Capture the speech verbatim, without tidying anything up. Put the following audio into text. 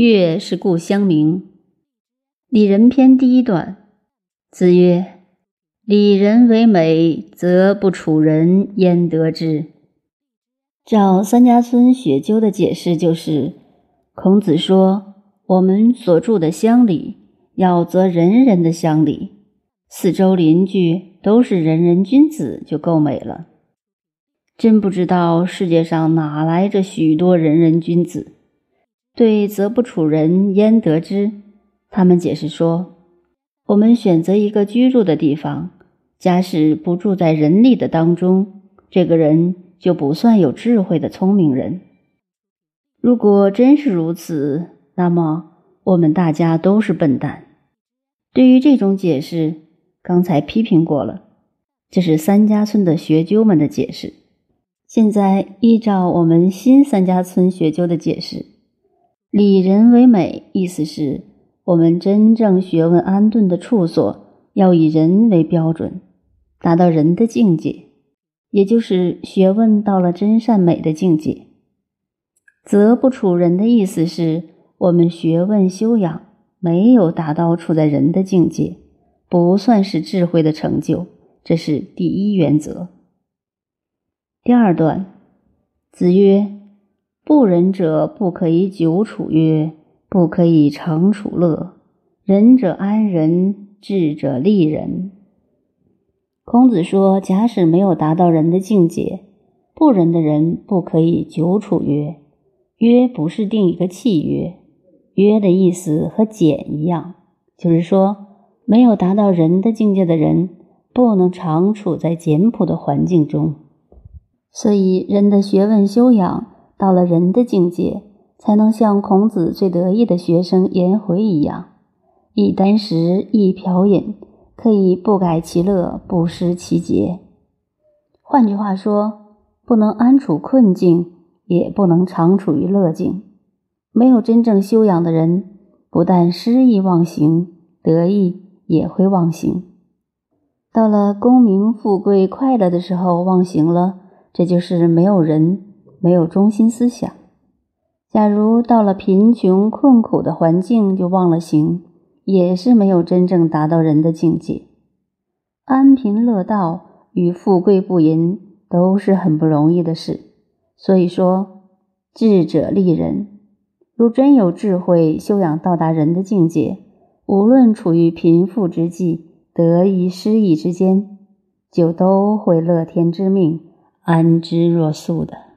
月是故乡名。李仁篇第一段，子曰：礼人为美，则不处人焉得之。照三家村雪鸠的解释，就是孔子说，我们所住的乡里要择人人的乡里，四周邻居都是人人君子就够美了。真不知道世界上哪来这许多人人君子。对则不处人焉得之，他们解释说，我们选择一个居住的地方，假使不住在人力的当中，这个人就不算有智慧的聪明人。如果真是如此，那么我们大家都是笨蛋。对于这种解释，刚才批评过了，这是三家村的学究们的解释。现在依照我们新三家村学究的解释，礼人为美，意思是我们真正学问安顿的处所要以人为标准，达到人的境界，也就是学问到了真善美的境界。则不处人的意思是我们学问修养没有达到处在人的境界，不算是智慧的成就，这是第一原则。第二段，子曰：不仁者不可以久处曰，不可以长处乐，仁者安人，智者利人。孔子说，假使没有达到人的境界，不仁的人不可以久处曰。约不是定一个契约，约的意思和简一样，就是说没有达到人的境界的人不能常处在简朴的环境中。所以人的学问修养到了人的境界，才能像孔子最得意的学生颜回一样，一箪食，一瓢饮，可以不改其乐，不失其节。换句话说，不能安处困境，也不能常处于乐境。没有真正修养的人，不但失意忘形，得意也会忘形。到了功名富贵快乐的时候忘形了，这就是没有人，没有中心思想。假如到了贫穷困苦的环境就忘了形，也是没有真正达到人的境界。安贫乐道与富贵不淫都是很不容易的事。所以说，智者利人，如真有智慧修养到达人的境界，无论处于贫富之际，得意失意之间，就都会乐天知命，安之若素的。